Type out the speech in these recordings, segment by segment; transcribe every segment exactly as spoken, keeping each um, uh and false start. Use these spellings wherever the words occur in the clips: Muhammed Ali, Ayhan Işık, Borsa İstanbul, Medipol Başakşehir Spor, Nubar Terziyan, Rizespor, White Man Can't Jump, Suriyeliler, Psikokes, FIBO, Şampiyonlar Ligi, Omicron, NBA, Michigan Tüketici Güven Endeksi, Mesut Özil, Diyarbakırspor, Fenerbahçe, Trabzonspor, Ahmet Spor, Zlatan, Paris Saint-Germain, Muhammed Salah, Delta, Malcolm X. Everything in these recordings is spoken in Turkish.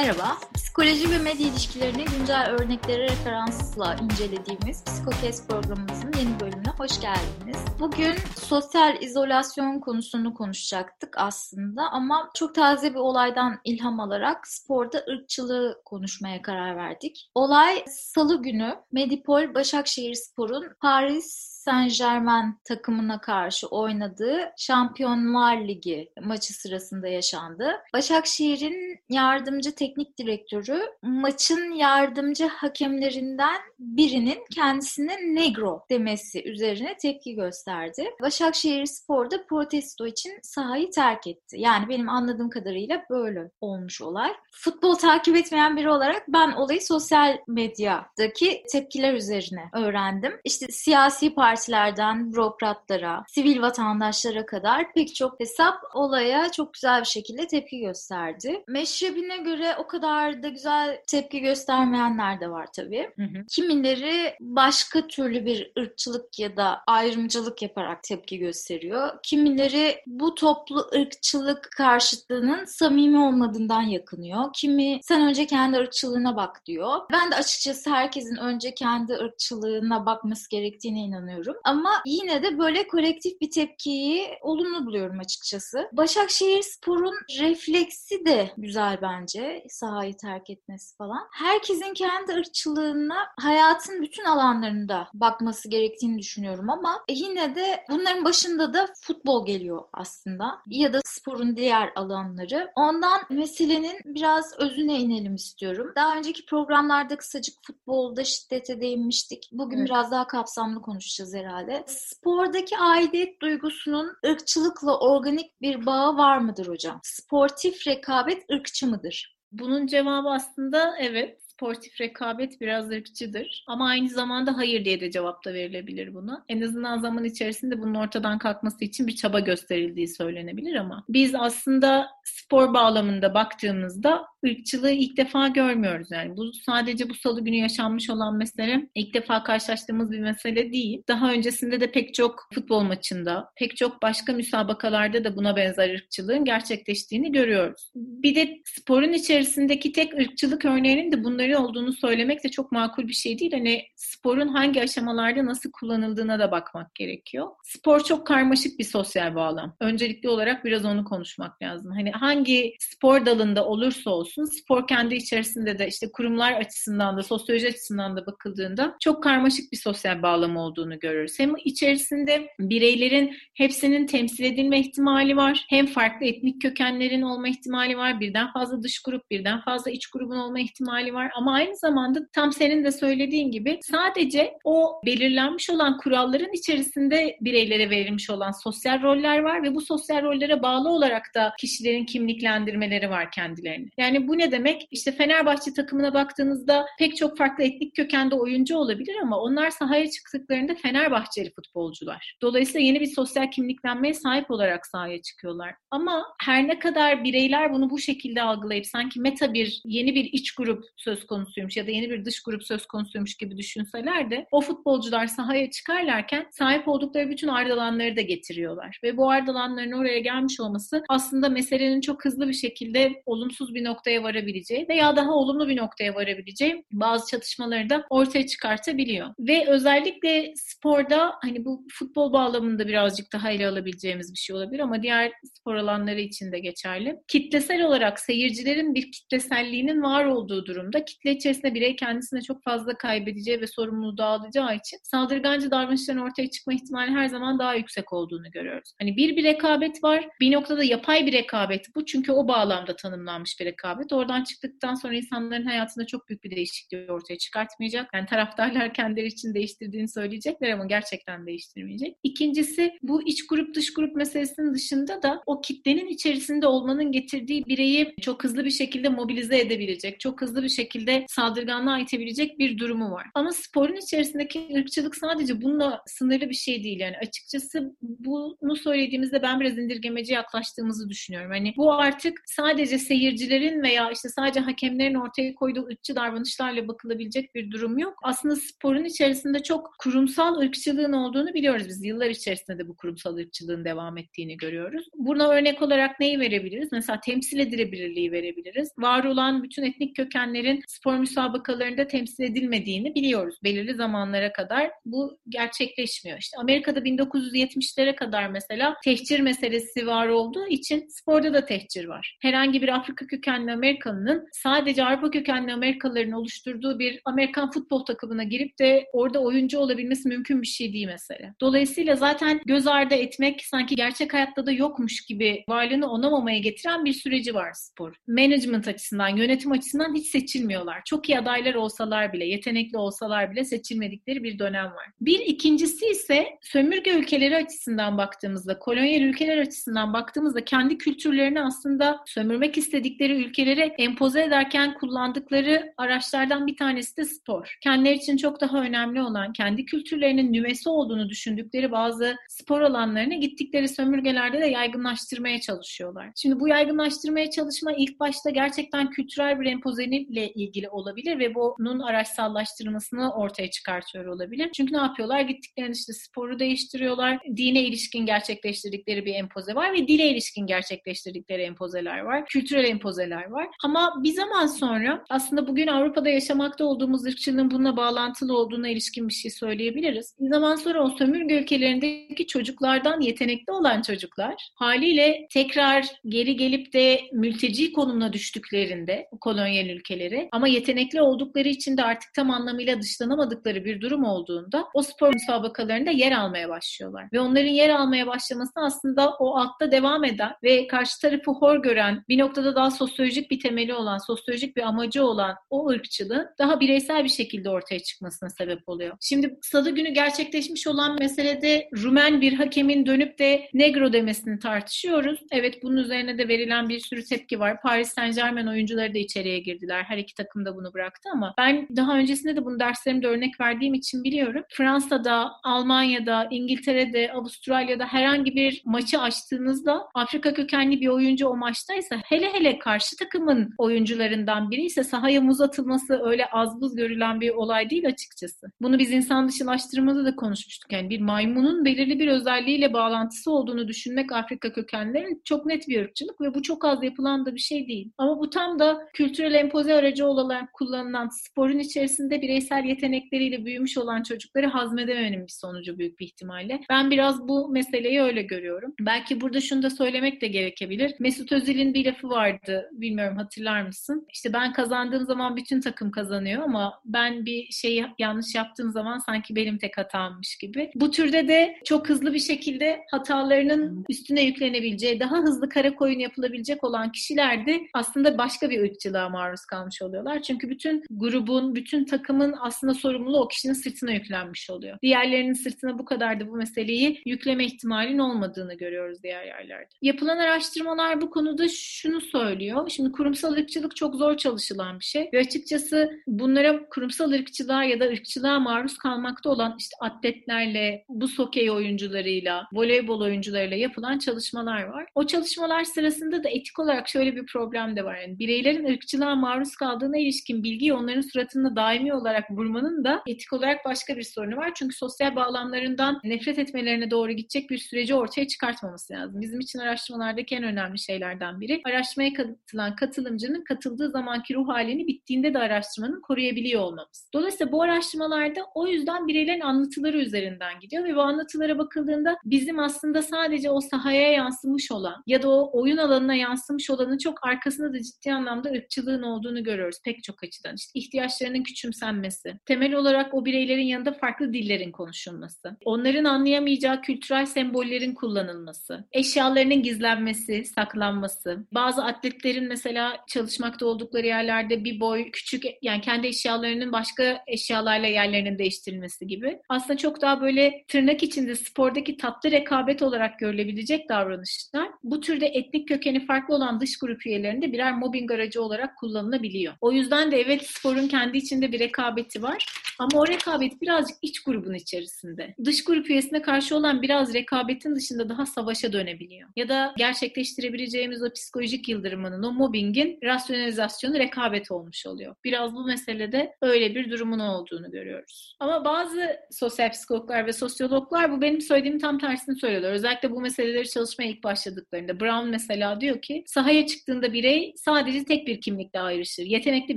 Merhaba, psikoloji ve medya ilişkilerini güncel örneklere referansla incelediğimiz Psikokes programımızın yeni bölümüne hoş geldiniz. Bugün sosyal izolasyon konusunu konuşacaktık aslında ama çok taze bir olaydan ilham alarak sporda ırkçılığı konuşmaya karar verdik. Olay Salı günü Medipol Başakşehir Spor'un Paris Saint-Germain takımına karşı oynadığı Şampiyonlar Ligi maçı sırasında yaşandı. Başakşehir'in yardımcı teknik direktörü maçın yardımcı hakemlerinden birinin kendisine negro demesi üzerine tepki gösterdi. Başakşehir Spor'da protesto için sahayı terk etti. Yani benim anladığım kadarıyla böyle olmuş olay. Futbol takip etmeyen biri olarak ben olayı sosyal medyadaki tepkiler üzerine öğrendim. İşte siyasi parti partilerden bürokratlara, sivil vatandaşlara kadar pek çok hesap olaya çok güzel bir şekilde tepki gösterdi. Meşrebine göre o kadar da güzel tepki göstermeyenler de var tabii. Hı hı. Kimileri başka türlü bir ırkçılık ya da ayrımcılık yaparak tepki gösteriyor. Kimileri bu toplu ırkçılık karşıtlığının samimi olmadığından yakınıyor. Kimi sen önce kendi ırkçılığına bak diyor. Ben de açıkçası herkesin önce kendi ırkçılığına bakması gerektiğine inanıyorum. Ama yine de böyle kolektif bir tepkiyi olumlu buluyorum açıkçası. Başakşehirspor'un refleksi de güzel bence. Sahayı terk etmesi falan. Herkesin kendi ırkçılığına hayatın bütün alanlarında bakması gerektiğini düşünüyorum ama yine de bunların başında da futbol geliyor aslında. Ya da sporun diğer alanları. Ondan meselenin biraz özüne inelim istiyorum. Daha önceki programlarda kısacık futbolda şiddete değinmiştik. Bugün evet. Biraz daha kapsamlı konuşacağız herhalde. Spordaki aidiyet duygusunun ırkçılıkla organik bir bağı var mıdır hocam? Sportif rekabet ırkçı mıdır? Bunun cevabı aslında evet. Sportif rekabet biraz ırkçıdır. Ama aynı zamanda hayır diye de cevap da verilebilir buna. En azından zaman içerisinde bunun ortadan kalkması için bir çaba gösterildiği söylenebilir ama biz aslında spor bağlamında baktığımızda ırkçılığı ilk defa görmüyoruz. Yani bu sadece bu salı günü yaşanmış olan mesele ilk defa karşılaştığımız bir mesele değil. Daha öncesinde de pek çok futbol maçında, pek çok başka müsabakalarda da buna benzer ırkçılığın gerçekleştiğini görüyoruz. Bir de sporun içerisindeki tek ırkçılık örneğinin de bunları olduğunu söylemek de çok makul bir şey değil. Hani sporun hangi aşamalarda nasıl kullanıldığına da bakmak gerekiyor. Spor çok karmaşık bir sosyal bağlam. Öncelikli olarak biraz onu konuşmak lazım. Hani hangi spor dalında olursa olsun spor kendi içerisinde de işte kurumlar açısından da sosyoloji açısından da bakıldığında çok karmaşık bir sosyal bağlam olduğunu görürüz. Hem içerisinde bireylerin hepsinin temsil edilme ihtimali var. Hem farklı etnik kökenlerin olma ihtimali var. Birden fazla dış grup, birden fazla iç grubun olma ihtimali var. Ama aynı zamanda tam senin de söylediğin gibi sadece o belirlenmiş olan kuralların içerisinde bireylere verilmiş olan sosyal roller var ve bu sosyal rollere bağlı olarak da kişilerin kimliklendirmeleri var kendilerini. Yani bu ne demek? İşte Fenerbahçe takımına baktığınızda pek çok farklı etnik kökende oyuncu olabilir ama onlar sahaya çıktıklarında Fenerbahçeli futbolcular. Dolayısıyla yeni bir sosyal kimliklenmeye sahip olarak sahaya çıkıyorlar. Ama her ne kadar bireyler bunu bu şekilde algılayıp sanki meta bir yeni bir iç grup söz konusuymuş ya da yeni bir dış grup söz konusuymuş gibi düşünseler de o futbolcular sahaya çıkarlarken sahip oldukları bütün ardalanları da getiriyorlar. Ve bu ardalanların oraya gelmiş olması aslında meselenin çok hızlı bir şekilde olumsuz bir noktaya varabileceği veya daha olumlu bir noktaya varabileceği bazı çatışmaları da ortaya çıkartabiliyor. Ve özellikle sporda hani bu futbol bağlamında birazcık daha ele alabileceğimiz bir şey olabilir ama diğer spor alanları için de geçerli. Kitlesel olarak seyircilerin bir kitleselliğinin var olduğu durumda kitle içerisinde birey kendisine çok fazla kaybedeceği ve sorumluluğu dağılacağı için saldırgancı davranışların ortaya çıkma ihtimali her zaman daha yüksek olduğunu görüyoruz. Hani bir bir rekabet var, bir noktada yapay bir rekabet bu çünkü o bağlamda tanımlanmış bir rekabet. Oradan çıktıktan sonra insanların hayatında çok büyük bir değişikliği ortaya çıkartmayacak. Yani taraftarlar kendileri için değiştirdiğini söyleyecekler ama gerçekten değiştirmeyecek. İkincisi bu iç grup dış grup meselesinin dışında da o kitlenin içerisinde olmanın getirdiği bireyi çok hızlı bir şekilde mobilize edebilecek, çok hızlı bir şekilde şekilde saldırganlığa itebilecek bir durumu var. Ama sporun içerisindeki ırkçılık sadece bununla sınırlı bir şey değil. Yani açıkçası bunu söylediğimizde ben biraz indirgemeci yaklaştığımızı düşünüyorum. Hani bu artık sadece seyircilerin veya işte sadece hakemlerin ortaya koyduğu ırkçı davranışlarla bakılabilecek bir durum yok. Aslında sporun içerisinde çok kurumsal ırkçılığın olduğunu biliyoruz biz. Yıllar içerisinde de bu kurumsal ırkçılığın devam ettiğini görüyoruz. Buna örnek olarak neyi verebiliriz? Mesela temsil edilebilirliği verebiliriz. Var olan bütün etnik kökenlerin spor müsabakalarında temsil edilmediğini biliyoruz. Belirli zamanlara kadar bu gerçekleşmiyor. İşte Amerika'da bin dokuz yüz yetmişlere kadar mesela tehcir meselesi var olduğu için sporda da tehcir var. Herhangi bir Afrika kökenli Amerikalının sadece Avrupa kökenli Amerikalıların oluşturduğu bir Amerikan futbol takımına girip de orada oyuncu olabilmesi mümkün bir şey değil mesela. Dolayısıyla zaten göz ardı etmek, sanki gerçek hayatta da yokmuş gibi varlığını onamamaya getiren bir süreci var spor. Management açısından, yönetim açısından hiç seçilmiyorlar. Çok iyi adaylar olsalar bile, yetenekli olsalar bile seçilmedikleri bir dönem var. Bir ikincisi ise sömürge ülkeleri açısından baktığımızda, kolonyal ülkeler açısından baktığımızda kendi kültürlerini aslında sömürmek istedikleri ülkelere empoze ederken kullandıkları araçlardan bir tanesi de spor. Kendileri için çok daha önemli olan, kendi kültürlerinin nüvesi olduğunu düşündükleri bazı spor alanlarına gittikleri sömürgelerde de yaygınlaştırmaya çalışıyorlar. Şimdi bu yaygınlaştırmaya çalışma ilk başta gerçekten kültürel bir empozelikle ilgili olabilir ve bunun araçsallaştırmasını ortaya çıkartıyor olabilir. Çünkü ne yapıyorlar? Gittiklerinde işte sporu değiştiriyorlar. Dine ilişkin gerçekleştirdikleri bir empoze var ve dile ilişkin gerçekleştirdikleri empozeler var. Kültürel empozeler var. Ama bir zaman sonra aslında bugün Avrupa'da yaşamakta olduğumuz ırkçılığın bununla bağlantılı olduğuna ilişkin bir şey söyleyebiliriz. Bir zaman sonra o sömürge ülkelerindeki çocuklardan yetenekli olan çocuklar haliyle tekrar geri gelip de mülteci konumuna düştüklerinde kolonyal ülkeleri ama yetenekli oldukları için de artık tam anlamıyla dışlanamadıkları bir durum olduğunda o spor müsabakalarında yer almaya başlıyorlar. Ve onların yer almaya başlaması aslında o altta devam eden ve karşı tarafı hor gören, bir noktada daha sosyolojik bir temeli olan, sosyolojik bir amacı olan o ırkçılığın daha bireysel bir şekilde ortaya çıkmasına sebep oluyor. Şimdi salı günü gerçekleşmiş olan meselede Rumen bir hakemin dönüp de negro demesini tartışıyoruz. Evet, bunun üzerine de verilen bir sürü tepki var. Paris Saint-Germain oyuncuları da içeriye girdiler. Her iki takım da bunu bıraktı ama ben daha öncesinde de bunu derslerimde örnek verdiğim için biliyorum. Fransa'da, Almanya'da, İngiltere'de, Avustralya'da herhangi bir maçı açtığınızda Afrika kökenli bir oyuncu o maçtaysa, hele hele karşı takımın oyuncularından biri ise sahaya muz atılması öyle az buz görülen bir olay değil açıkçası. Bunu biz insan dışılaştırmada da konuşmuştuk. Yani bir maymunun belirli bir özelliğiyle bağlantısı olduğunu düşünmek Afrika kökenlerin çok net bir ırkçılık ve bu çok az yapılan da bir şey değil. Ama bu tam da kültürel empoze aracı olarak kullanılan sporun içerisinde bireysel yetenekleriyle büyümüş olan çocukları hazmedememenin bir sonucu büyük bir ihtimalle. Ben biraz bu meseleyi öyle görüyorum. Belki burada şunu da söylemek de gerekebilir. Mesut Özil'in bir lafı vardı. Bilmiyorum hatırlar mısın? İşte ben kazandığım zaman bütün takım kazanıyor ama ben bir şeyi yanlış yaptığım zaman sanki benim tek hatammış gibi. Bu türde de çok hızlı bir şekilde hatalarının üstüne yüklenebileceği, daha hızlı kara koyun yapılabilecek olan kişiler de aslında başka bir ırkçılığa maruz kalmış oluyorlar. Çünkü bütün grubun, bütün takımın aslında sorumluluğu o kişinin sırtına yüklenmiş oluyor. Diğerlerinin sırtına bu kadar da bu meseleyi yükleme ihtimalinin olmadığını görüyoruz diğer yerlerde. Yapılan araştırmalar bu konuda şunu söylüyor. Şimdi kurum Kurumsal ırkçılık çok zor çalışılan bir şey ve açıkçası bunlara kurumsal ırkçılığa ya da ırkçılığa maruz kalmakta olan işte atletlerle, buz hokeyi oyuncularıyla, voleybol oyuncularıyla yapılan çalışmalar var. O çalışmalar sırasında da etik olarak şöyle bir problem de var. Yani bireylerin ırkçılığa maruz kaldığına ilişkin bilgiyi onların suratına daimi olarak vurmanın da etik olarak başka bir sorunu var. Çünkü sosyal bağlamlarından nefret etmelerine doğru gidecek bir süreci ortaya çıkartmaması lazım. Bizim için araştırmalardaki en önemli şeylerden biri. Araştırmaya katılan katılımcıların katılımcının katıldığı zamanki ruh halini bittiğinde de araştırmanın koruyabiliyor olmamız. Dolayısıyla bu araştırmalarda o yüzden bireylerin anlatıları üzerinden gidiyor ve bu anlatılara bakıldığında bizim aslında sadece o sahaya yansımış olan ya da o oyun alanına yansımış olanın çok arkasında da ciddi anlamda ırkçılığın olduğunu görüyoruz pek çok açıdan. İşte ihtiyaçlarının küçümsenmesi, temel olarak o bireylerin yanında farklı dillerin konuşulması, onların anlayamayacağı kültürel sembollerin kullanılması, eşyalarının gizlenmesi, saklanması, bazı atletlerin mesela çalışmakta oldukları yerlerde bir boy küçük, yani kendi eşyalarının başka eşyalarla yerlerinin değiştirilmesi gibi. Aslında çok daha böyle tırnak içinde spordaki tatlı rekabet olarak görülebilecek davranışlar bu türde etnik kökeni farklı olan dış grup üyelerinde birer mobbing aracı olarak kullanılabiliyor. O O yüzden de evet, sporun kendi içinde bir rekabeti var. Ama o rekabet birazcık iç grubun içerisinde. Dış grup üyesine karşı olan biraz rekabetin dışında daha savaşa dönebiliyor. Ya da gerçekleştirebileceğimiz o psikolojik yıldırımının, o mobbingin rasyonalizasyonu rekabet olmuş oluyor. Biraz bu meselede öyle bir durumun olduğunu görüyoruz. Ama bazı sosyal psikologlar ve sosyologlar bu benim söylediğim tam tersini söylüyorlar. Özellikle bu meseleleri çalışmaya ilk başladıklarında. Brown mesela diyor ki, sahaya çıktığında birey sadece tek bir kimlikle ayrışır. Yetenekli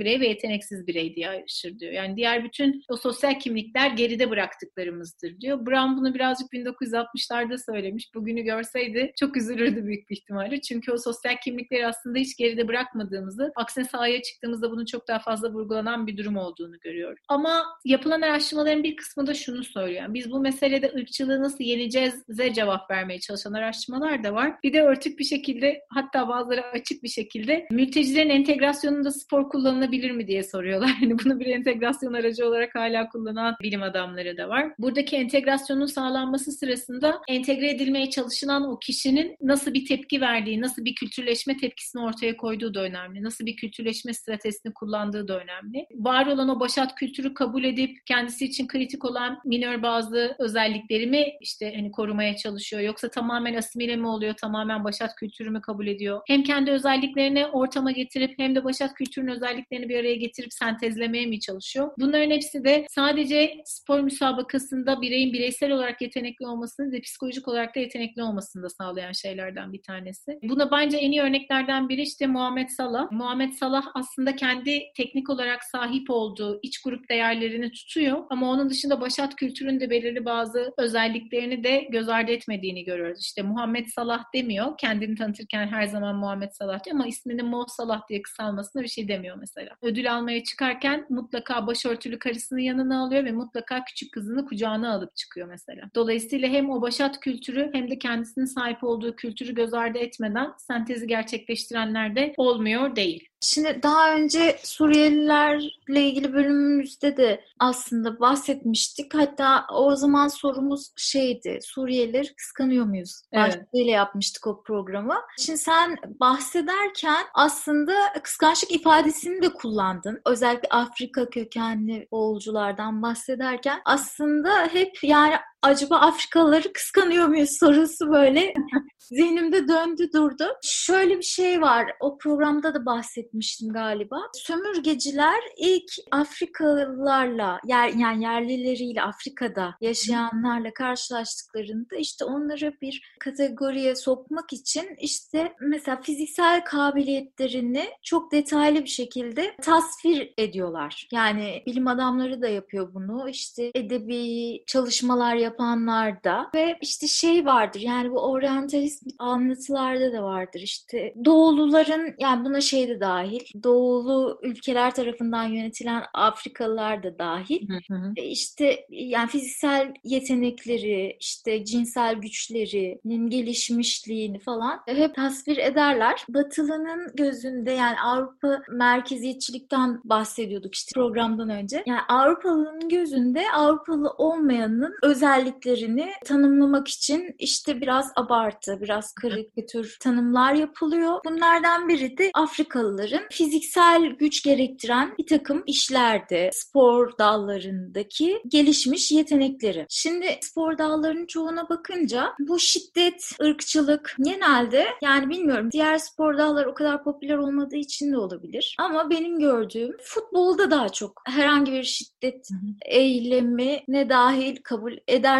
birey ve yeteneksiz birey diye ayrışır diyor. Yani diğer bütün o sosyal kimlikler geride bıraktıklarımızdır diyor. Brown bunu birazcık bin dokuz yüz altmışlarda söylemiş. Bugünü görseydi çok üzülürdü büyük bir ihtimalle. Çünkü o sosyal kimlikleri aslında hiç geride bırakmadığımızı, aksine sahaya çıktığımızda bunun çok daha fazla vurgulanan bir durum olduğunu görüyoruz. Ama yapılan araştırmaların bir kısmı da şunu söylüyor. Biz bu meselede ırkçılığı nasıl yeneceğiz'e cevap vermeye çalışan araştırmalar da var. Bir de örtük bir şekilde, hatta bazıları açık bir şekilde mültecilerin entegrasyonunda spor kullanılabilir mi diye soruyorlar. Yani bunu bir entegrasyon aracı olarak hala kullanan bilim adamları da var. Buradaki entegrasyonun sağlanması sırasında entegre edilmeye çalışılan o kişinin nasıl bir tepki verdiği, nasıl bir kültürleşme tepkisini ortaya koyduğu da önemli. Nasıl bir kültürleşme stratejisini kullandığı da önemli. Var olan o başat kültürü kabul edip kendisi için kritik olan minör bazı özellikleri mi işte hani korumaya çalışıyor, yoksa tamamen asimile mi oluyor, tamamen başat kültürü mü kabul ediyor? Hem kendi özelliklerini ortama getirip hem de başat kültürün özelliklerini bir araya getirip sentezlemeye mi çalışıyor? Bunların hepsi de sadece spor müsabakasında bireyin bireysel olarak yetenekli olmasını ve psikolojik olarak da yetenekli olmasını da sağlayan şeylerden bir tanesi. Buna bence en iyi örneklerden biri işte Muhammed Salah. Muhammed Salah aslında kendi teknik olarak sahip olduğu iç grup değerlerini tutuyor ama onun dışında başat kültürün de belirli bazı özelliklerini de göz ardı etmediğini görüyoruz. İşte Muhammed Salah demiyor. Kendini tanıtırken her zaman Muhammed Salah diyor ama isminin Mo Salah diye kısalmasına bir şey demiyor mesela. Ödül almaya çıkarken mutlaka başörtülü karısının yanına alıyor ve mutlaka küçük kızını kucağına alıp çıkıyor mesela. Dolayısıyla hem o başat kültürü hem de kendisinin sahip olduğu kültürü göz ardı etmeden sentezi gerçekleştirenler de olmuyor değil. Şimdi daha önce Suriyelilerle ilgili bölümümüzde de aslında bahsetmiştik. Hatta o zaman sorumuz şeydi, Suriyeliler kıskanıyor muyuz? Evet. Başlığıyla yapmıştık o programı. Şimdi sen bahsederken aslında kıskançlık ifadesini de kullandın. Özellikle Afrika kökenli oğulculardan bahsederken aslında hep yani acaba Afrikalıları kıskanıyor muyuz sorusu böyle zihnimde döndü durdu. Şöyle bir şey var, o programda da bahsetmiştim galiba. Sömürgeciler ilk Afrikalılarla, yer, yani yerlileriyle, Afrika'da yaşayanlarla karşılaştıklarında işte onları bir kategoriye sokmak için işte mesela fiziksel kabiliyetlerini çok detaylı bir şekilde tasvir ediyorlar. Yani bilim adamları da yapıyor bunu. İşte edebi çalışmalar yapıyorlar. Yapanlar da ve işte şey vardır yani bu oryantalist anlatılarda da vardır işte Doğuluların yani buna şey de dahil Doğulu ülkeler tarafından yönetilen Afrikalılar da dahil hı hı. işte yani fiziksel yetenekleri işte cinsel güçlerinin gelişmişliğini falan hep tasvir ederler. Batılının gözünde yani Avrupa merkeziyetçilikten bahsediyorduk işte programdan önce yani Avrupalı'nın gözünde Avrupalı olmayanın özel özelliklerini tanımlamak için işte biraz abartı, biraz karikatür tanımlar yapılıyor. Bunlardan biri de Afrikalıların fiziksel güç gerektiren bir takım işlerde, spor dallarındaki gelişmiş yetenekleri. Şimdi spor dallarının çoğuna bakınca bu şiddet, ırkçılık genelde yani bilmiyorum diğer spor dalları o kadar popüler olmadığı için de olabilir. Ama benim gördüğüm futbolda daha çok herhangi bir şiddet eylemine dahil kabul edersek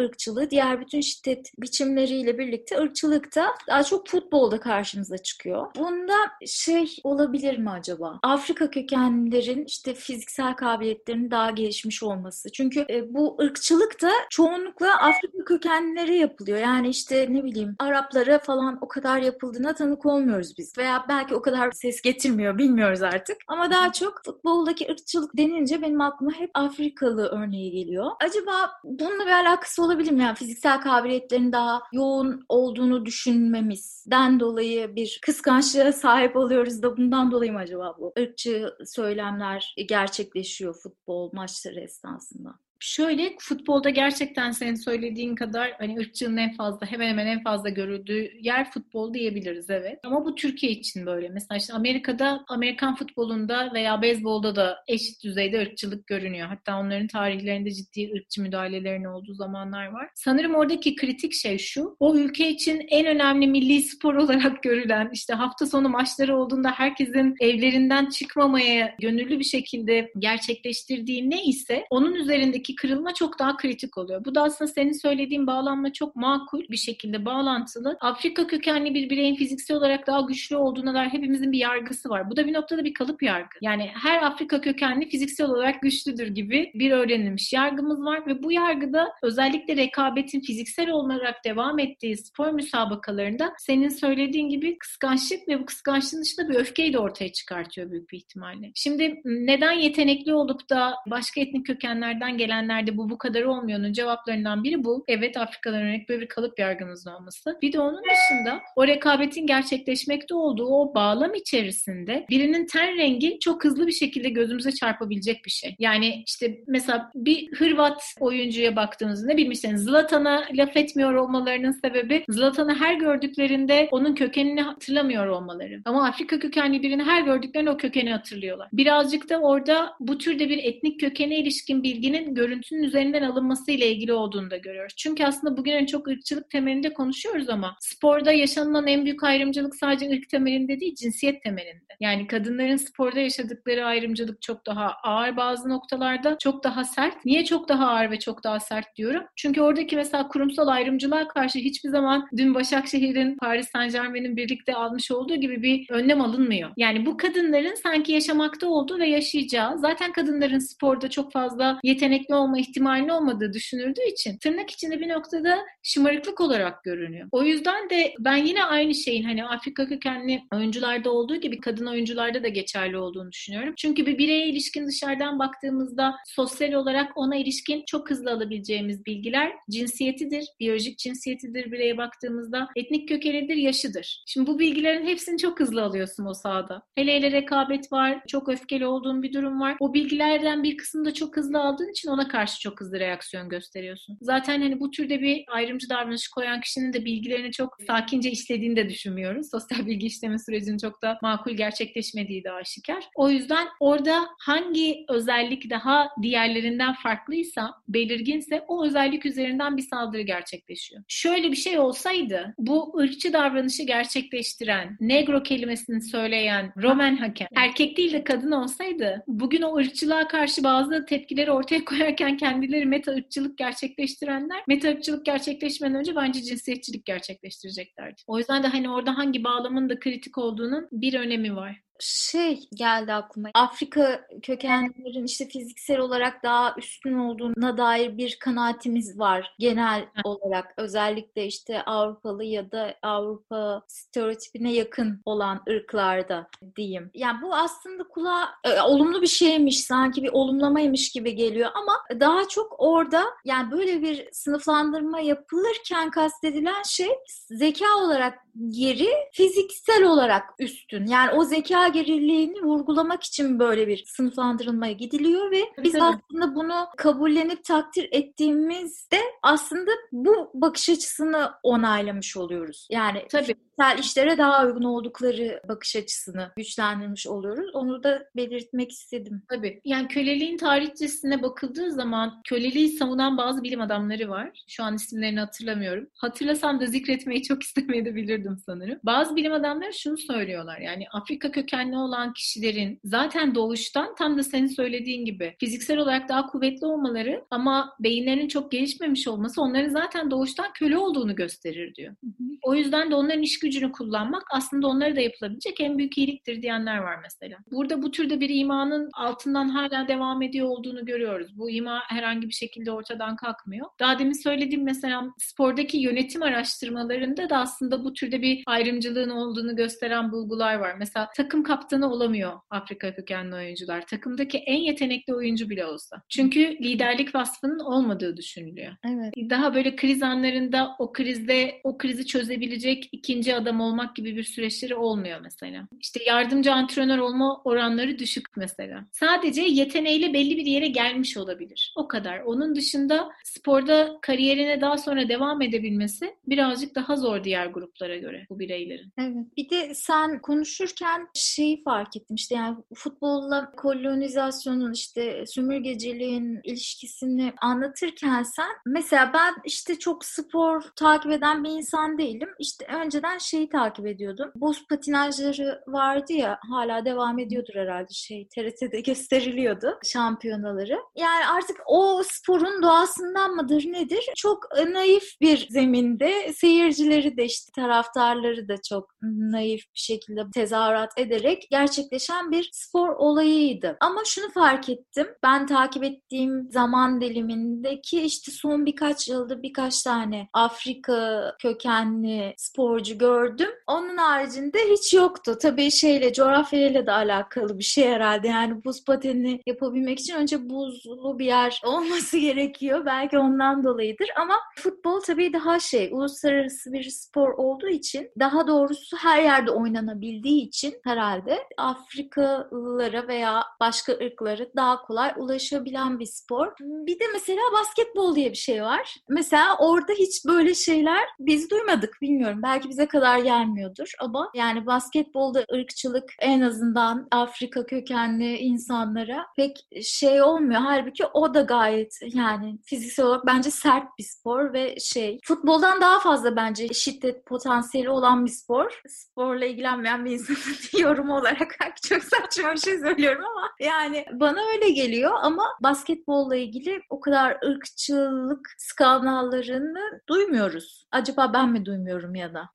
ırkçılığı diğer bütün şiddet biçimleriyle birlikte ırkçılık da daha çok futbolda karşımıza çıkıyor. Bunda şey olabilir mi acaba? Afrika kökenlilerin işte fiziksel kabiliyetlerinin daha gelişmiş olması. Çünkü bu ırkçılık da çoğunlukla Afrika kökenlilere yapılıyor. Yani işte ne bileyim Araplara falan o kadar yapıldığına tanık olmuyoruz biz. Veya belki o kadar ses getirmiyor bilmiyoruz artık. Ama daha çok futboldaki ırkçılık denince benim aklıma hep Afrikalı örneği geliyor. Acaba bunu bununla bir alakası olabilir mi? Yani fiziksel kabiliyetlerin daha yoğun olduğunu düşünmemizden dolayı bir kıskançlığa sahip oluyoruz da bundan dolayı mı acaba bu ırkçı söylemler gerçekleşiyor futbol maçları esnasında? şöyle, futbolda gerçekten senin söylediğin kadar hani ırkçılığın en fazla, hemen hemen en fazla görüldüğü yer futbol diyebiliriz, evet. Ama bu Türkiye için böyle. Mesela işte Amerika'da, Amerikan futbolunda veya beyzbolda da eşit düzeyde ırkçılık görünüyor. Hatta onların tarihlerinde ciddi ırkçı müdahalelerin olduğu zamanlar var. Sanırım oradaki kritik şey şu: o ülke için en önemli milli spor olarak görülen, işte hafta sonu maçları olduğunda herkesin evlerinden çıkmamaya gönüllü bir şekilde gerçekleştirdiği neyse onun üzerindeki kırılma çok daha kritik oluyor. Bu da aslında senin söylediğin bağlamla çok makul bir şekilde bağlantılı. Afrika kökenli bir bireyin fiziksel olarak daha güçlü olduğuna dair hepimizin bir yargısı var. Bu da bir noktada bir kalıp yargı. Yani her Afrika kökenli fiziksel olarak güçlüdür gibi bir öğrenilmiş yargımız var ve bu yargıda özellikle rekabetin fiziksel olarak devam ettiği spor müsabakalarında senin söylediğin gibi kıskançlık ve bu kıskançlığın dışında bir öfkeyi de ortaya çıkartıyor büyük bir ihtimalle. Şimdi neden yetenekli olup da başka etnik kökenlerden gelenlerde bu bu kadar olmuyor'nun cevaplarından biri bu. Evet, Afrikalıların örnek böyle bir kalıp yargımızın olması. Bir de onun dışında o rekabetin gerçekleşmekte olduğu o bağlam içerisinde birinin ten rengi çok hızlı bir şekilde gözümüze çarpabilecek bir şey. Yani işte mesela bir Hırvat oyuncuya baktığımızda, ne bilmişsiniz, Zlatan'a laf etmiyor olmalarının sebebi Zlatan'ı her gördüklerinde onun kökenini hatırlamıyor olmaları. Ama Afrika kökenli birini her gördüklerinde o kökeni hatırlıyorlar. Birazcık da orada bu türde bir etnik kökene ilişkin bilginin görüntünün üzerinden alınması ile ilgili olduğunu da görüyoruz. Çünkü aslında bugün en çok ırkçılık temelinde konuşuyoruz ama sporda yaşanılan en büyük ayrımcılık sadece ırk temelinde değil, cinsiyet temelinde. Yani kadınların sporda yaşadıkları ayrımcılık çok daha ağır, bazı noktalarda çok daha sert. Niye çok daha ağır ve çok daha sert diyorum? Çünkü oradaki mesela kurumsal ayrımcılığa karşı hiçbir zaman dün Başakşehir'in, Paris Saint-Germain'in birlikte almış olduğu gibi bir önlem alınmıyor. Yani bu kadınların sanki yaşamakta olduğu ve yaşayacağı, zaten kadınların sporda çok fazla yetenekli olma ihtimalinin olmadığı düşünüldüğü için tırnak içinde bir noktada şımarıklık olarak görünüyor. O yüzden de ben yine aynı şeyin hani Afrika kökenli oyuncularda olduğu gibi kadın oyuncularda da geçerli olduğunu düşünüyorum. Çünkü bir bireye ilişkin dışarıdan baktığımızda sosyal olarak ona ilişkin çok hızlı alabileceğimiz bilgiler cinsiyetidir, biyolojik cinsiyetidir bireye baktığımızda, etnik kökenidir, yaşıdır. Şimdi bu bilgilerin hepsini çok hızlı alıyorsun o sahada. Hele hele rekabet var, çok öfkeli olduğun bir durum var. O bilgilerden bir kısmını da çok hızlı aldığın için ona karşı çok hızlı reaksiyon gösteriyorsun. Zaten hani bu türde bir ayrımcı davranışı koyan kişinin de bilgilerini çok sakince işlediğini de düşünmüyoruz. Sosyal bilgi işleme sürecinin çok da makul gerçekleşmediği de aşikar. O yüzden orada hangi özellik daha diğerlerinden farklıysa, belirginse o özellik üzerinden bir saldırı gerçekleşiyor. Şöyle bir şey olsaydı, bu ırkçı davranışı gerçekleştiren, negro kelimesini söyleyen Roman hakem erkek değil de kadın olsaydı, bugün o ırkçılığa karşı bazı tepkileri ortaya koyarken kendileri meta ırkçılık gerçekleştirenler, meta ırkçılık gerçekleşmeden önce bence cinsiyetçilik gerçekleştireceklerdi. O yüzden de hani orada hangi bağlamın da kritik olduğunun bir önemi var. Şey geldi aklıma. Afrika kökenlerin işte fiziksel olarak daha üstün olduğuna dair bir kanaatimiz var genel olarak. Özellikle işte Avrupalı ya da Avrupa stereotipine yakın olan ırklarda diyeyim. Yani bu aslında kulağa e, olumlu bir şeymiş, sanki bir olumlamaymış gibi geliyor ama daha çok orada yani böyle bir sınıflandırma yapılırken kastedilen şey zeka olarak geri, fiziksel olarak üstün. Yani o zeka geriliğini vurgulamak için böyle bir sınıflandırılmaya gidiliyor ve biz aslında bunu kabullenip takdir ettiğimizde aslında bu bakış açısını onaylamış oluyoruz. Yani tabii işlere daha uygun oldukları bakış açısını güçlendirmiş oluyoruz. Onu da belirtmek istedim. Tabii. Yani köleliğin tarihçesine bakıldığı zaman köleliği savunan bazı bilim adamları var. Şu an isimlerini hatırlamıyorum. Hatırlasam da zikretmeyi çok istemeyebilirdim sanırım. Bazı bilim adamları şunu söylüyorlar. Yani Afrika kökenli olan kişilerin zaten doğuştan tam da senin söylediğin gibi fiziksel olarak daha kuvvetli olmaları ama beyinlerinin çok gelişmemiş olması onların zaten doğuştan köle olduğunu gösterir diyor. Hı hı. O yüzden de onların iş gücünü kullanmak aslında onlara da yapılabilecek en büyük iyiliktir diyenler var mesela. Burada bu türde bir imanın altından hala devam ediyor olduğunu görüyoruz. Bu ima herhangi bir şekilde ortadan kalkmıyor. Daha demin söylediğim mesela spordaki yönetim araştırmalarında da aslında bu türde bir ayrımcılığın olduğunu gösteren bulgular var. Mesela takım kaptanı olamıyor Afrika kökenli oyuncular. Takımdaki en yetenekli oyuncu bile olsa. Çünkü liderlik vasfının olmadığı düşünülüyor. Evet. Daha böyle kriz anlarında o krizde o krizi çözebilecek ikinci yardımcı adam olmak gibi bir süreçleri olmuyor mesela. İşte yardımcı antrenör olma oranları düşük mesela. Sadece yeteneğiyle belli bir yere gelmiş olabilir. O kadar. Onun dışında sporda kariyerine daha sonra devam edebilmesi birazcık daha zor diğer gruplara göre bu bireylerin. Evet. Bir de sen konuşurken şeyi fark ettim işte yani futbolla kolonizasyonun işte sömürgeciliğin ilişkisini anlatırken sen mesela ben işte çok spor takip eden bir insan değilim. İşte önceden şeyi takip ediyordum. Buz patinajları vardı ya hala devam ediyordur herhalde şey T R T'de gösteriliyordu şampiyonaları. Yani artık o sporun doğasından mıdır nedir? Çok naif bir zeminde seyircileri de işte taraftarları da çok naif bir şekilde tezahürat ederek gerçekleşen bir spor olayıydı. Ama şunu fark ettim. Ben takip ettiğim zaman dilimindeki işte son birkaç yılda birkaç tane Afrika kökenli sporcu gördüm. Onun haricinde hiç yoktu. Tabii şeyle, coğrafyayla da alakalı bir şey herhalde. Yani buz patenini yapabilmek için önce buzlu bir yer olması gerekiyor. Belki ondan dolayıdır ama futbol tabii daha şey, uluslararası bir spor olduğu için daha doğrusu her yerde oynanabildiği için herhalde Afrikalılara veya başka ırklara daha kolay ulaşabilen bir spor. Bir de mesela basketbol diye bir şey var. Mesela orada hiç böyle şeyler biz duymadık. Bilmiyorum. Belki bize kadar gelmiyordur ama yani basketbolda ırkçılık en azından Afrika kökenli insanlara pek şey olmuyor. Halbuki o da gayet yani fiziksel olarak bence sert bir spor ve şey futboldan daha fazla bence şiddet potansiyeli olan bir spor. Sporla ilgilenmeyen bir insanın yorumu olarak çok saçma bir şey söylüyorum ama yani bana öyle geliyor ama basketbolla ilgili o kadar ırkçılık skandallarını duymuyoruz. Acaba ben mi duymuyorum ya da?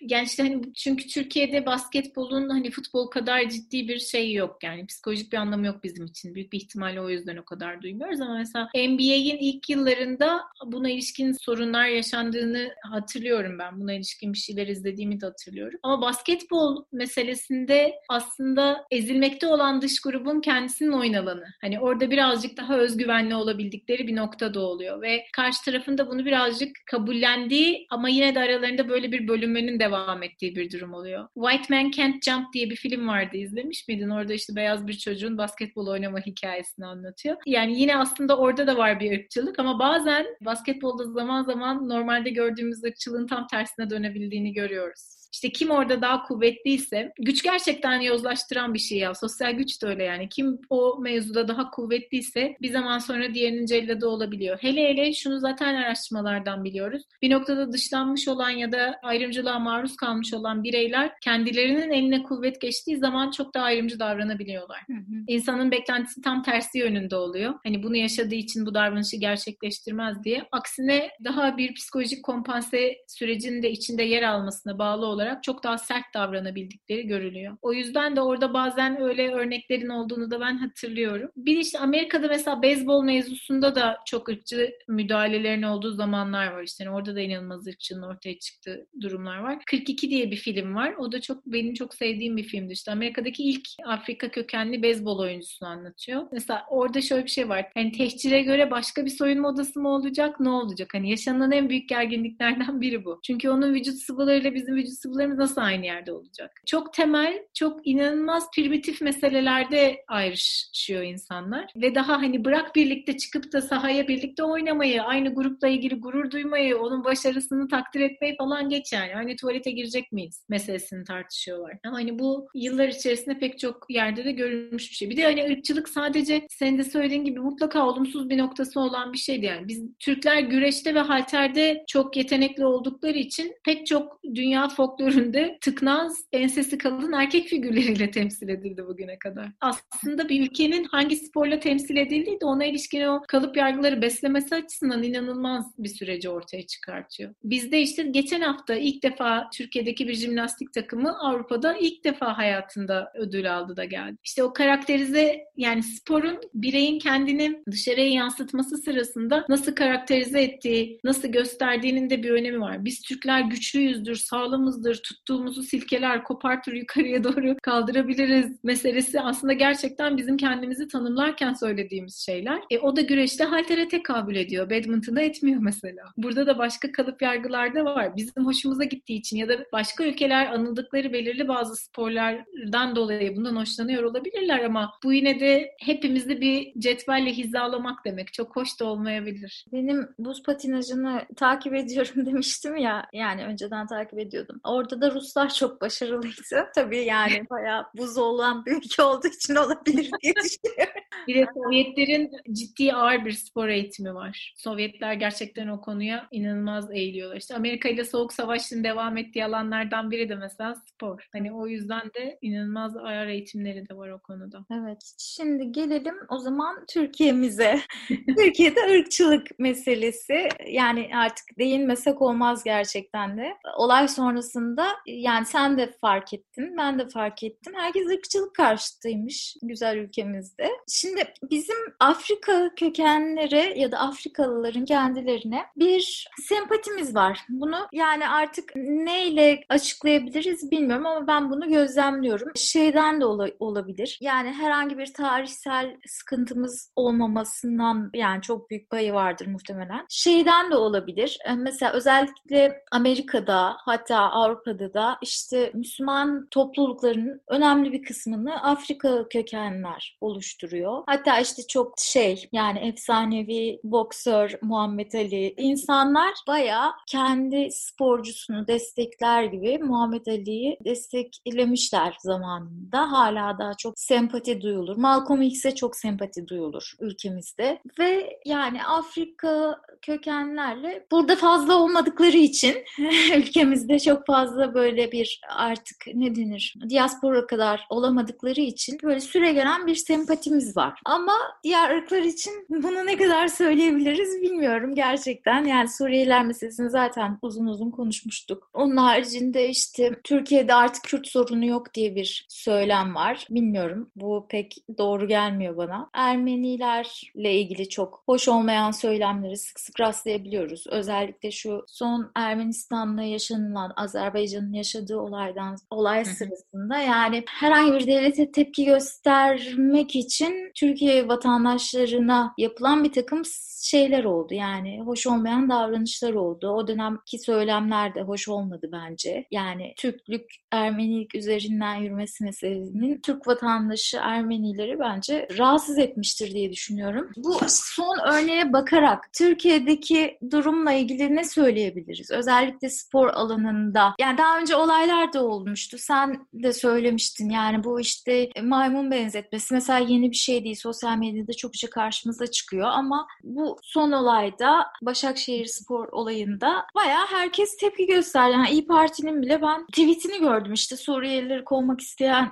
Yani işte hani çünkü Türkiye'de basketbolun hani futbol kadar ciddi bir şey yok yani psikolojik bir anlamı yok bizim için. Büyük bir ihtimalle o yüzden o kadar duymuyoruz ama mesela N B A'in ilk yıllarında buna ilişkin sorunlar yaşandığını hatırlıyorum ben. Buna ilişkin bir şeyler izlediğimi de hatırlıyorum. Ama basketbol meselesinde aslında ezilmekte olan dış grubun kendisinin oyun alanı. Hani orada birazcık daha özgüvenli olabildikleri bir noktada oluyor ve karşı tarafın da bunu birazcık kabullendiği ama yine de aralarında böyle bir bölünmenin devam ettiği bir durum oluyor. White Man Can't Jump diye bir film vardı. İzlemiş miydin? Orada işte beyaz bir çocuğun basketbol oynama hikayesini anlatıyor. Yani yine aslında orada da var bir ırkçılık ama bazen basketbolda zaman zaman normalde gördüğümüz ırkçılığın tam tersine dönebildiğini görüyoruz. İşte kim orada daha kuvvetliyse, güç gerçekten yozlaştıran bir şey ya. Sosyal güç de öyle yani. Kim o mevzuda daha kuvvetliyse bir zaman sonra diğerinin celladı olabiliyor. Hele hele şunu zaten araştırmalardan biliyoruz. Bir noktada dışlanmış olan ya da ayrımcılığa maruz kalmış olan bireyler kendilerinin eline kuvvet geçtiği zaman çok daha ayrımcı davranabiliyorlar. Hı hı. İnsanın beklentisi tam tersi yönünde oluyor. Hani bunu yaşadığı için bu davranışı gerçekleştirmez diye. Aksine daha bir psikolojik kompanse sürecinin de içinde yer almasına bağlı olarak çok daha sert davranabildikleri görülüyor. O yüzden de orada bazen öyle örneklerin olduğunu da ben hatırlıyorum. Bir işte Amerika'da mesela beyzbol mevzusunda da çok ırkçı müdahalelerin olduğu zamanlar var. İşte yani orada da inanılmaz ırkçının ortaya çıktığı durumlar var. kırk iki diye bir film var. O da çok benim çok sevdiğim bir filmdi. İşte Amerika'daki ilk Afrika kökenli beyzbol oyuncusunu anlatıyor. Mesela orada şöyle bir şey var. Hani tehcire göre başka bir soyunma odası mı olacak? Ne olacak? Hani yaşanan en büyük gerginliklerden biri bu. Çünkü onun vücut sıvılarıyla bizim vücut sıvı bunlarımız nasıl aynı yerde olacak? Çok temel, çok inanılmaz primitif meselelerde ayrışıyor insanlar. Ve daha hani bırak birlikte çıkıp da sahaya birlikte oynamayı, aynı grupla ilgili gurur duymayı, onun başarısını takdir etmeyi falan geç yani. Hani tuvalete girecek miyiz meselesini tartışıyorlar. Hani bu yıllar içerisinde pek çok yerde de görülmüş bir şey. Bir de hani ırkçılık sadece senin de söylediğin gibi mutlaka olumsuz bir noktası olan bir şeydi yani. Biz Türkler güreşte ve halterde çok yetenekli oldukları için pek çok dünya folklor üründe tıknaz, ensesi kalın erkek figürleriyle temsil edildi bugüne kadar. Aslında bir ülkenin hangi sporla temsil edildiği de ona ilişkin o kalıp yargıları beslemesi açısından inanılmaz bir süreci ortaya çıkartıyor. Bizde işte geçen hafta ilk defa Türkiye'deki bir jimnastik takımı Avrupa'da ilk defa hayatında ödül aldı da geldi. İşte o karakterize yani sporun bireyin kendini dışarıya yansıtması sırasında nasıl karakterize ettiği, nasıl gösterdiğinin de bir önemi var. Biz Türkler güçlüyüzdür, sağlamız şanslıdır, tuttuğumuzu silkeler, kopartır, yukarıya doğru kaldırabiliriz meselesi aslında gerçekten bizim kendimizi tanımlarken söylediğimiz şeyler. E, o da güreşte haltere tekabül ediyor. Badminton'da etmiyor mesela. Burada da başka kalıp yargılar da var. Bizim hoşumuza gittiği için ya da başka ülkeler anıldıkları belirli bazı sporlardan dolayı bundan hoşlanıyor olabilirler ama bu yine de hepimizi bir cetvelle hizalamak demek. Çok hoş da olmayabilir. Benim buz patinajını takip ediyorum demiştim ya. Yani önceden takip ediyordum. Orada da Ruslar çok başarılıydı. Tabii yani bayağı buz olan bir ülke olduğu için olabilir diye düşünüyorum. Bir de Sovyetlerin ciddi ağır bir spor eğitimi var. Sovyetler gerçekten o konuya inanılmaz eğiliyorlar. İşte Amerika ile Soğuk Savaş'ın devam ettiği alanlardan biri de mesela spor. Hani o yüzden de inanılmaz ağır eğitimleri de var o konuda. Evet. Şimdi gelelim o zaman Türkiye'mize. Türkiye'de ırkçılık meselesi. Yani artık değinmesek olmaz gerçekten de. Olay sonrasında yani sen de fark ettin, ben de fark ettim. Herkes ırkçılık karşıtıymış güzel ülkemizde. Şimdi bizim Afrika kökenlere ya da Afrikalıların kendilerine bir sempatimiz var. Bunu yani artık neyle açıklayabiliriz bilmiyorum ama ben bunu gözlemliyorum. Şeyden de ola- olabilir. Yani herhangi bir tarihsel sıkıntımız olmamasından yani çok büyük payı vardır muhtemelen. Şeyden de olabilir. Mesela özellikle Amerika'da hatta Avrupa'da da işte Müslüman topluluklarının önemli bir kısmını Afrika kökenler oluşturuyor. Hatta işte çok şey yani efsanevi boksör Muhammed Ali insanlar bayağı kendi sporcusunu destekler gibi Muhammed Ali'yi desteklemişler zamanında. Hala daha çok sempati duyulur. Malcolm X'e çok sempati duyulur ülkemizde ve yani Afrika kökenlerle burada fazla olmadıkları için ülkemizde çok fazla böyle bir artık ne denir diaspora kadar olamadıkları için böyle süregelen bir sempatimiz var. Ama diğer ırklar için bunu ne kadar söyleyebiliriz bilmiyorum gerçekten. Yani Suriyeliler meselesini zaten uzun uzun konuşmuştuk. Onun haricinde işte Türkiye'de artık Kürt sorunu yok diye bir söylem var. Bilmiyorum. Bu pek doğru gelmiyor bana. Ermenilerle ilgili çok hoş olmayan söylemleri sık sık rastlayabiliyoruz. Özellikle şu son Ermenistan'da yaşanılan Azerbaycan'ın yaşadığı olaydan olay sırasında yani herhangi bir devlete tepki göstermek için Türkiye vatandaşlarına yapılan bir takım şeyler oldu. Yani hoş olmayan davranışlar oldu. O dönemki söylemler de hoş olmadı bence. Yani Türklük, Ermenilik üzerinden yürümesi meselesinin Türk vatandaşı Ermenileri bence rahatsız etmiştir diye düşünüyorum. Bu son örneğe bakarak Türkiye'deki durumla ilgili ne söyleyebiliriz? Özellikle spor alanında. Yani daha önce olaylar da olmuştu. Sen de söylemiştin. Yani bu işte maymun benzetmesi mesela yeni bir şey değil. Sosyal medyada çokça karşımıza çıkıyor ama bu son olayda Başakşehir Spor olayında bayağı herkes tepki gösterdi. Yani İYİ Parti'nin bile ben tweetini gördüm işte Suriyelileri kovmak isteyen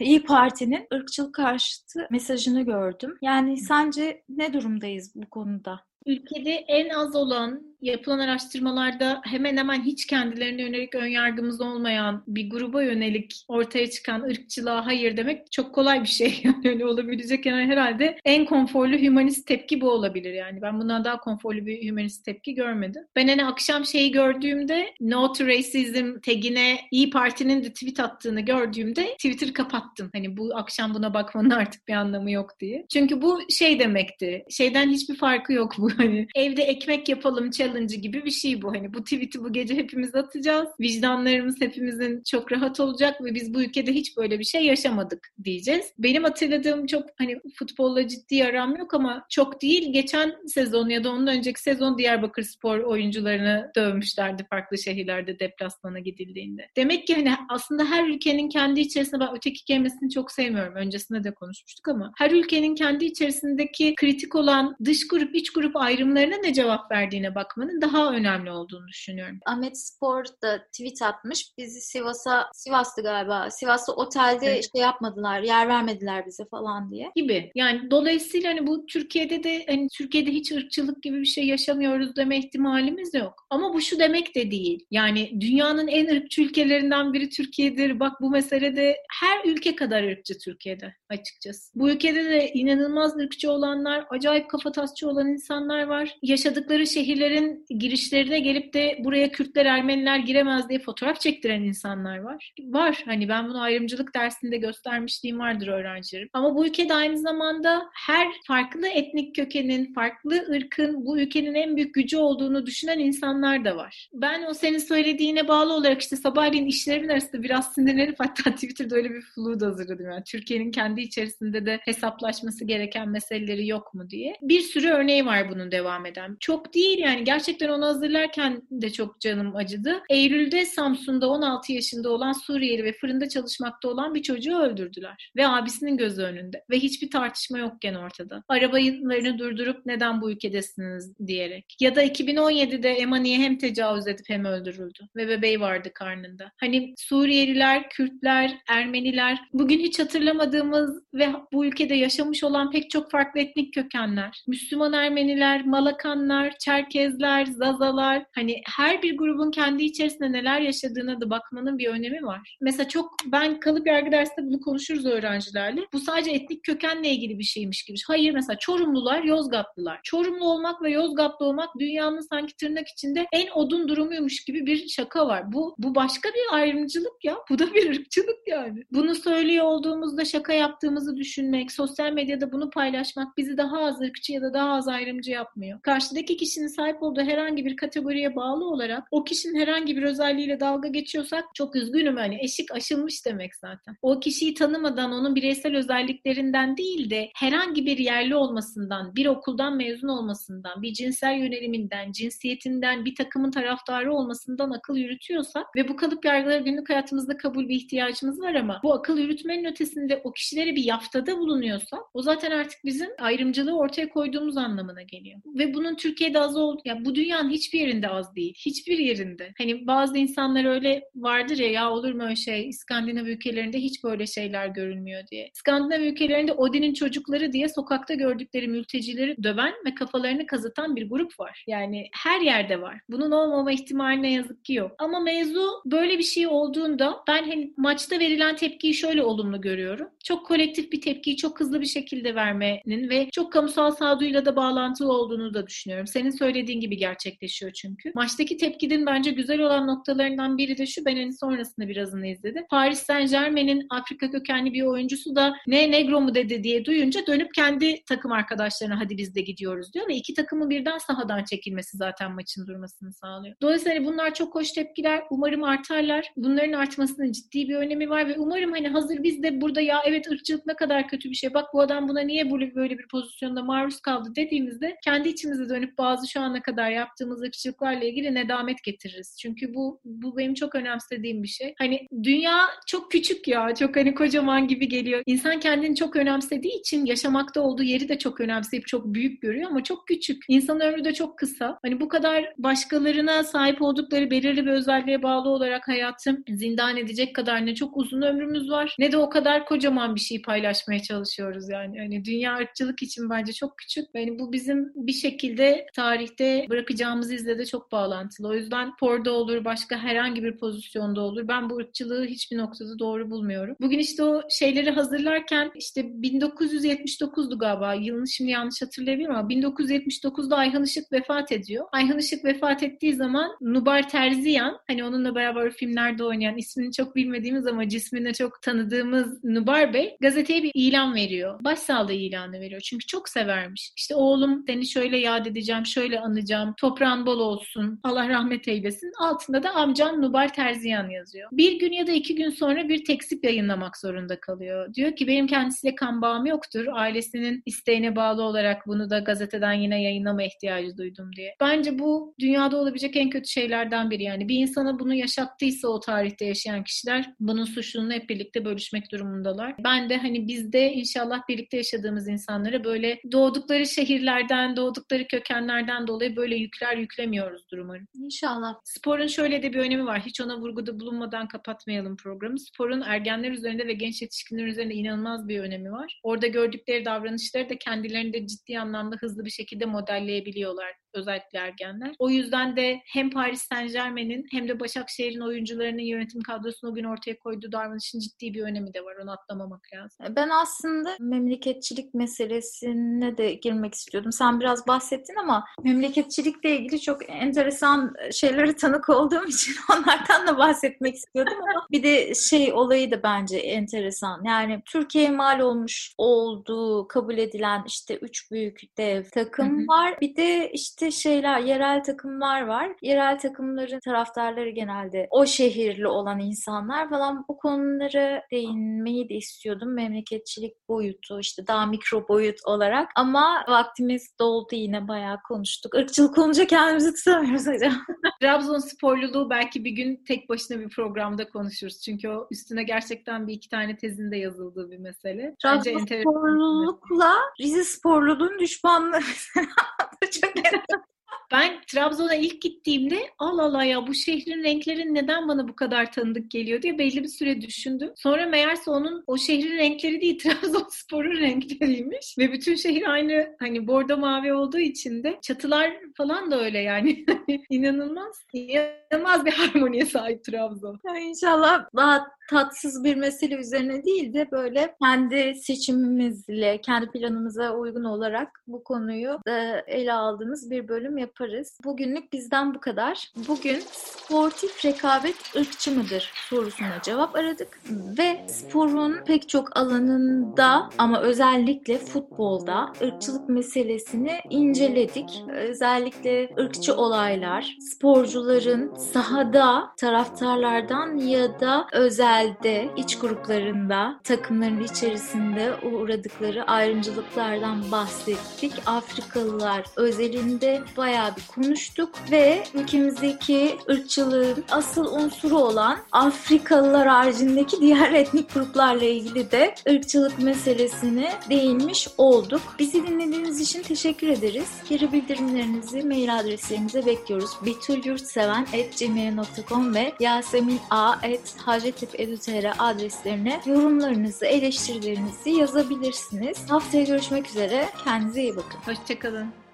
İYİ Parti'nin ırkçılık karşıtı mesajını gördüm. Yani sence ne durumdayız bu konuda? Ülkede en az olan yapılan araştırmalarda hemen hemen hiç kendilerine yönelik önyargımız olmayan bir gruba yönelik ortaya çıkan ırkçılığa hayır demek çok kolay bir şey. Yani öyle olabilecek yani herhalde en konforlu hümanist tepki bu olabilir yani. Ben bundan daha konforlu bir hümanist tepki görmedim. Ben hani akşam şeyi gördüğümde No to Racism tagine İYİ Parti'nin de tweet attığını gördüğümde Twitter kapattım. Hani bu akşam buna bakmanın artık bir anlamı yok diye. Çünkü bu şey demekti. Şeyden hiçbir farkı yok bu hani. Evde ekmek yapalım çalış gibi bir şey bu. Hani bu tweet'i bu gece hepimiz atacağız. Vicdanlarımız hepimizin çok rahat olacak ve biz bu ülkede hiç böyle bir şey yaşamadık diyeceğiz. Benim hatırladığım çok hani futbolla ciddi aram yok ama çok değil. Geçen sezon ya da onun önceki sezon Diyarbakırspor oyuncularını dövmüşlerdi farklı şehirlerde deplasmana gidildiğinde. Demek ki hani aslında her ülkenin kendi içerisinde ben öteki kelimesini çok sevmiyorum. Öncesinde de konuşmuştuk ama her ülkenin kendi içerisindeki kritik olan dış grup iç grup ayrımlarına ne cevap verdiğine bakmak daha önemli olduğunu düşünüyorum. Ahmet Spor da tweet atmış. Bizi Sivas'a, Sivas'tı galiba. Sivas'ta otelde evet. Şey yapmadılar, yer vermediler bize falan diye. Gibi. Yani dolayısıyla hani bu Türkiye'de de hani Türkiye'de hiç ırkçılık gibi bir şey yaşamıyoruz deme ihtimalimiz yok. Ama bu şu demek de değil. Yani dünyanın en ırkçı ülkelerinden biri Türkiye'dir. Bak bu meselede her ülke kadar ırkçı Türkiye'de açıkçası. Bu ülkede de inanılmaz ırkçı olanlar, acayip kafatasçı olan insanlar var. Yaşadıkları şehirlerin Türkiye'nin girişlerine gelip de buraya Kürtler, Ermeniler giremez diye fotoğraf çektiren insanlar var. Var. Hani ben bunu ayrımcılık dersinde göstermişliğim vardır öğrencilerim. Ama bu ülkede aynı zamanda her farklı etnik kökenin, farklı ırkın bu ülkenin en büyük gücü olduğunu düşünen insanlar da var. Ben o senin söylediğine bağlı olarak işte sabahleyin işlerimin arasında biraz sinirlenip hatta Twitter'da öyle bir flood hazırladım. Yani Türkiye'nin kendi içerisinde de hesaplaşması gereken meseleleri yok mu diye. Bir sürü örneği var bunun devam eden. Çok değil yani, gerçekten onu hazırlarken de çok canım acıdı. Eylül'de Samsun'da on altı yaşında olan Suriyeli ve fırında çalışmakta olan bir çocuğu öldürdüler. Ve abisinin gözü önünde. Ve hiçbir tartışma yokken ortada. Arabalarını durdurup neden bu ülkedesiniz diyerek. Ya da iki bin on yedide Emani'ye hem tecavüz edip hem öldürüldü. Ve bebeği vardı karnında. Hani Suriyeliler, Kürtler, Ermeniler, bugün hiç hatırlamadığımız ve bu ülkede yaşamış olan pek çok farklı etnik kökenler. Müslüman Ermeniler, Malakanlar, Çerkezler, Zazalar. Hani her bir grubun kendi içerisinde neler yaşadığına da bakmanın bir önemi var. Mesela çok ben kalıp yargı dersinde bunu konuşuruz öğrencilerle. Bu sadece etnik kökenle ilgili bir şeymiş gibi. Hayır, mesela Çorumlular, Yozgatlılar. Çorumlu olmak ve Yozgatlı olmak dünyanın sanki tırnak içinde en odun durumuymuş gibi bir şaka var. Bu bu başka bir ayrımcılık ya. Bu da bir ırkçılık yani. Bunu söylüyor olduğumuzda şaka yaptığımızı düşünmek, sosyal medyada bunu paylaşmak bizi daha az ırkçı ya da daha az ayrımcı yapmıyor. Karşıdaki kişinin sahip olduğu herhangi bir kategoriye bağlı olarak o kişinin herhangi bir özelliğiyle dalga geçiyorsak çok üzgünüm, hani eşik aşılmış demek zaten. O kişiyi tanımadan onun bireysel özelliklerinden değil de herhangi bir yerli olmasından, bir okuldan mezun olmasından, bir cinsel yöneliminden, cinsiyetinden, bir takımın taraftarı olmasından akıl yürütüyorsak ve bu kalıp yargıları günlük hayatımızda kabul bir ihtiyacımız var ama bu akıl yürütmenin ötesinde o kişilere bir yaftada bulunuyorsak o zaten artık bizim ayrımcılığı ortaya koyduğumuz anlamına geliyor. Ve bunun Türkiye'de az olduğu, ya bu dünyanın hiçbir yerinde az değil. Hiçbir yerinde. Hani bazı insanlar öyle vardır ya, ya olur mu öyle şey, İskandinav ülkelerinde hiç böyle şeyler görülmüyor diye. İskandinav ülkelerinde Odin'in çocukları diye sokakta gördükleri mültecileri döven ve kafalarını kazıtan bir grup var. Yani her yerde var. Bunun olmama ihtimali ne yazık ki yok. Ama mevzu böyle bir şey olduğunda ben hani maçta verilen tepkiyi şöyle olumlu görüyorum. Çok kolektif bir tepkiyi çok hızlı bir şekilde vermenin ve çok kamusal sağduyuyla da bağlantılı olduğunu da düşünüyorum. Senin söylediğin gibi gerçekleşiyor çünkü. Maçtaki tepkinin bence güzel olan noktalarından biri de şu, ben en sonrasında birazını izledim. Paris Saint-Germain'in Afrika kökenli bir oyuncusu da ne negro mu dedi diye duyunca dönüp kendi takım arkadaşlarına hadi biz de gidiyoruz diyor ve iki takımın birden sahadan çekilmesi zaten maçın durmasını sağlıyor. Dolayısıyla bunlar çok hoş tepkiler. Umarım artarlar. Bunların artmasının ciddi bir önemi var ve umarım hani hazır biz de burada ya evet ırkçılık ne kadar kötü bir şey, bak bu adam buna niye böyle bir pozisyonda maruz kaldı dediğimizde kendi içimize dönüp bazı şu ana kadar yaptığımız ırkçılıklarla ilgili nedamet getiririz. Çünkü bu bu benim çok önemsediğim bir şey. Hani dünya çok küçük ya. Çok hani kocaman gibi geliyor. İnsan kendini çok önemsediği için yaşamakta olduğu yeri de çok önemseyip çok büyük görüyor ama çok küçük. İnsan ömrü de çok kısa. Hani bu kadar başkalarına sahip oldukları belirli bir özelliğe bağlı olarak hayatım zindan edecek kadar ne çok uzun ömrümüz var ne de o kadar kocaman bir şey paylaşmaya çalışıyoruz yani. Hani dünya ırkçılık için bence çok küçük. Yani bu bizim bir şekilde tarihte bırakacağımız izle de çok bağlantılı. O yüzden sporda olur, başka herhangi bir pozisyonda olur. Ben bu ırkçılığı hiçbir noktada doğru bulmuyorum. Bugün işte o şeyleri hazırlarken işte bin dokuz yüz yetmiş dokuzdu galiba. Yılını şimdi yanlış hatırlayabilirim ama bin dokuz yüz yetmiş dokuzda Ayhan Işık vefat ediyor. Ayhan Işık vefat ettiği zaman Nubar Terziyan, hani onunla beraber filmlerde oynayan, ismini çok bilmediğimiz ama cismini çok tanıdığımız Nubar Bey gazeteye bir ilan veriyor. Başsağlığı ilanı veriyor. Çünkü çok severmiş. İşte oğlum seni şöyle yad edeceğim, şöyle anacağım. Toprağın bol olsun. Allah rahmet eylesin. Altında da amcan Nubar Terziyan yazıyor. Bir gün ya da iki gün sonra bir tekzip yayınlamak zorunda kalıyor. Diyor ki benim kendisiyle kan bağım yoktur. Ailesinin isteğine bağlı olarak bunu da gazeteden yine yayınlama ihtiyacı duydum diye. Bence bu dünyada olabilecek en kötü şeylerden biri. Yani bir insana bunu yaşattıysa o tarihte yaşayan kişiler bunun suçluluğunu hep birlikte bölüşmek durumundalar. Ben de hani biz de inşallah birlikte yaşadığımız insanlara böyle doğdukları şehirlerden, doğdukları kökenlerden dolayı böyle yükler yüklemiyoruzdur umarım. İnşallah. Sporun şöyle de bir önemi var. Hiç ona vurguda bulunmadan kapatmayalım programı. Sporun ergenler üzerinde ve genç yetişkinler üzerinde inanılmaz bir önemi var. Orada gördükleri davranışları da kendilerini de ciddi anlamda hızlı bir şekilde modelleyebiliyorlar. özellikle ergenler. O yüzden de hem Paris Saint-Germain'in hem de Başakşehir'in oyuncularının yönetim kadrosunu o gün ortaya koyduğu davranışın ciddi bir önemi de var. Onu atlamamak lazım. Ben aslında memleketçilik meselesine de girmek istiyordum. Sen biraz bahsettin ama memleketçilikle ilgili çok enteresan şeylere tanık olduğum için onlardan da bahsetmek istiyordum ama bir de şey olayı da bence enteresan. Yani Türkiye'ye mal olmuş olduğu kabul edilen işte üç büyük dev takım hı hı. var. Bir de işte şeyler, yerel takımlar var. Yerel takımların taraftarları genelde o şehirli olan insanlar falan. Bu konulara değinmeyi de istiyordum. Memleketçilik boyutu, işte daha mikro boyut olarak. Ama vaktimiz doldu yine, bayağı konuştuk. Irkçılık olunca kendimizi tutamıyoruz acaba. Trabzonsporluluğu belki bir gün tek başına bir programda konuşuruz. Çünkü o üstüne gerçekten bir iki tane tezinde yazıldığı bir mesele. Trabzonsporlulukla Rizesporluluğun düşmanlığı çok enteresan. Ben Trabzon'a ilk gittiğimde Allah Allah ya bu şehrin renkleri neden bana bu kadar tanıdık geliyor diye belli bir süre düşündüm. Sonra meğerse onun o şehrin renkleri değil Trabzonspor'un renkleriymiş. Ve bütün şehir aynı hani bordo mavi olduğu için de çatılar falan da öyle yani. inanılmaz, inanılmaz bir harmoniye sahip Trabzon. Ya inşallah daha tatsız bir mesele üzerine değil de böyle kendi seçimimizle, kendi planımıza uygun olarak bu konuyu da ele aldığımız bir bölüm yapıyoruz. Yaparız. Bugünlük bizden bu kadar. Bugün sportif rekabet ırkçı mıdır sorusuna cevap aradık ve sporun pek çok alanında ama özellikle futbolda ırkçılık meselesini inceledik. Özellikle ırkçı olaylar, sporcuların sahada, taraftarlardan ya da özelde, iç gruplarında, takımların içerisinde uğradıkları ayrımcılıklardan bahsettik. Afrikalılar özelinde bayağı bir konuştuk ve ülkemizdeki ırkçılığın asıl unsuru olan Afrikalılar haricindeki diğer etnik gruplarla ilgili de ırkçılık meselesine değinmiş olduk. Bizi dinlediğiniz için teşekkür ederiz. Geri bildirimlerinizi mail adreslerimize bekliyoruz. bitulyurtseven at gmail nokta com ve yasemin a at hacettepe nokta edu nokta tr adreslerine yorumlarınızı, eleştirilerinizi yazabilirsiniz. Haftaya görüşmek üzere. Kendinize iyi bakın. Hoşçakalın.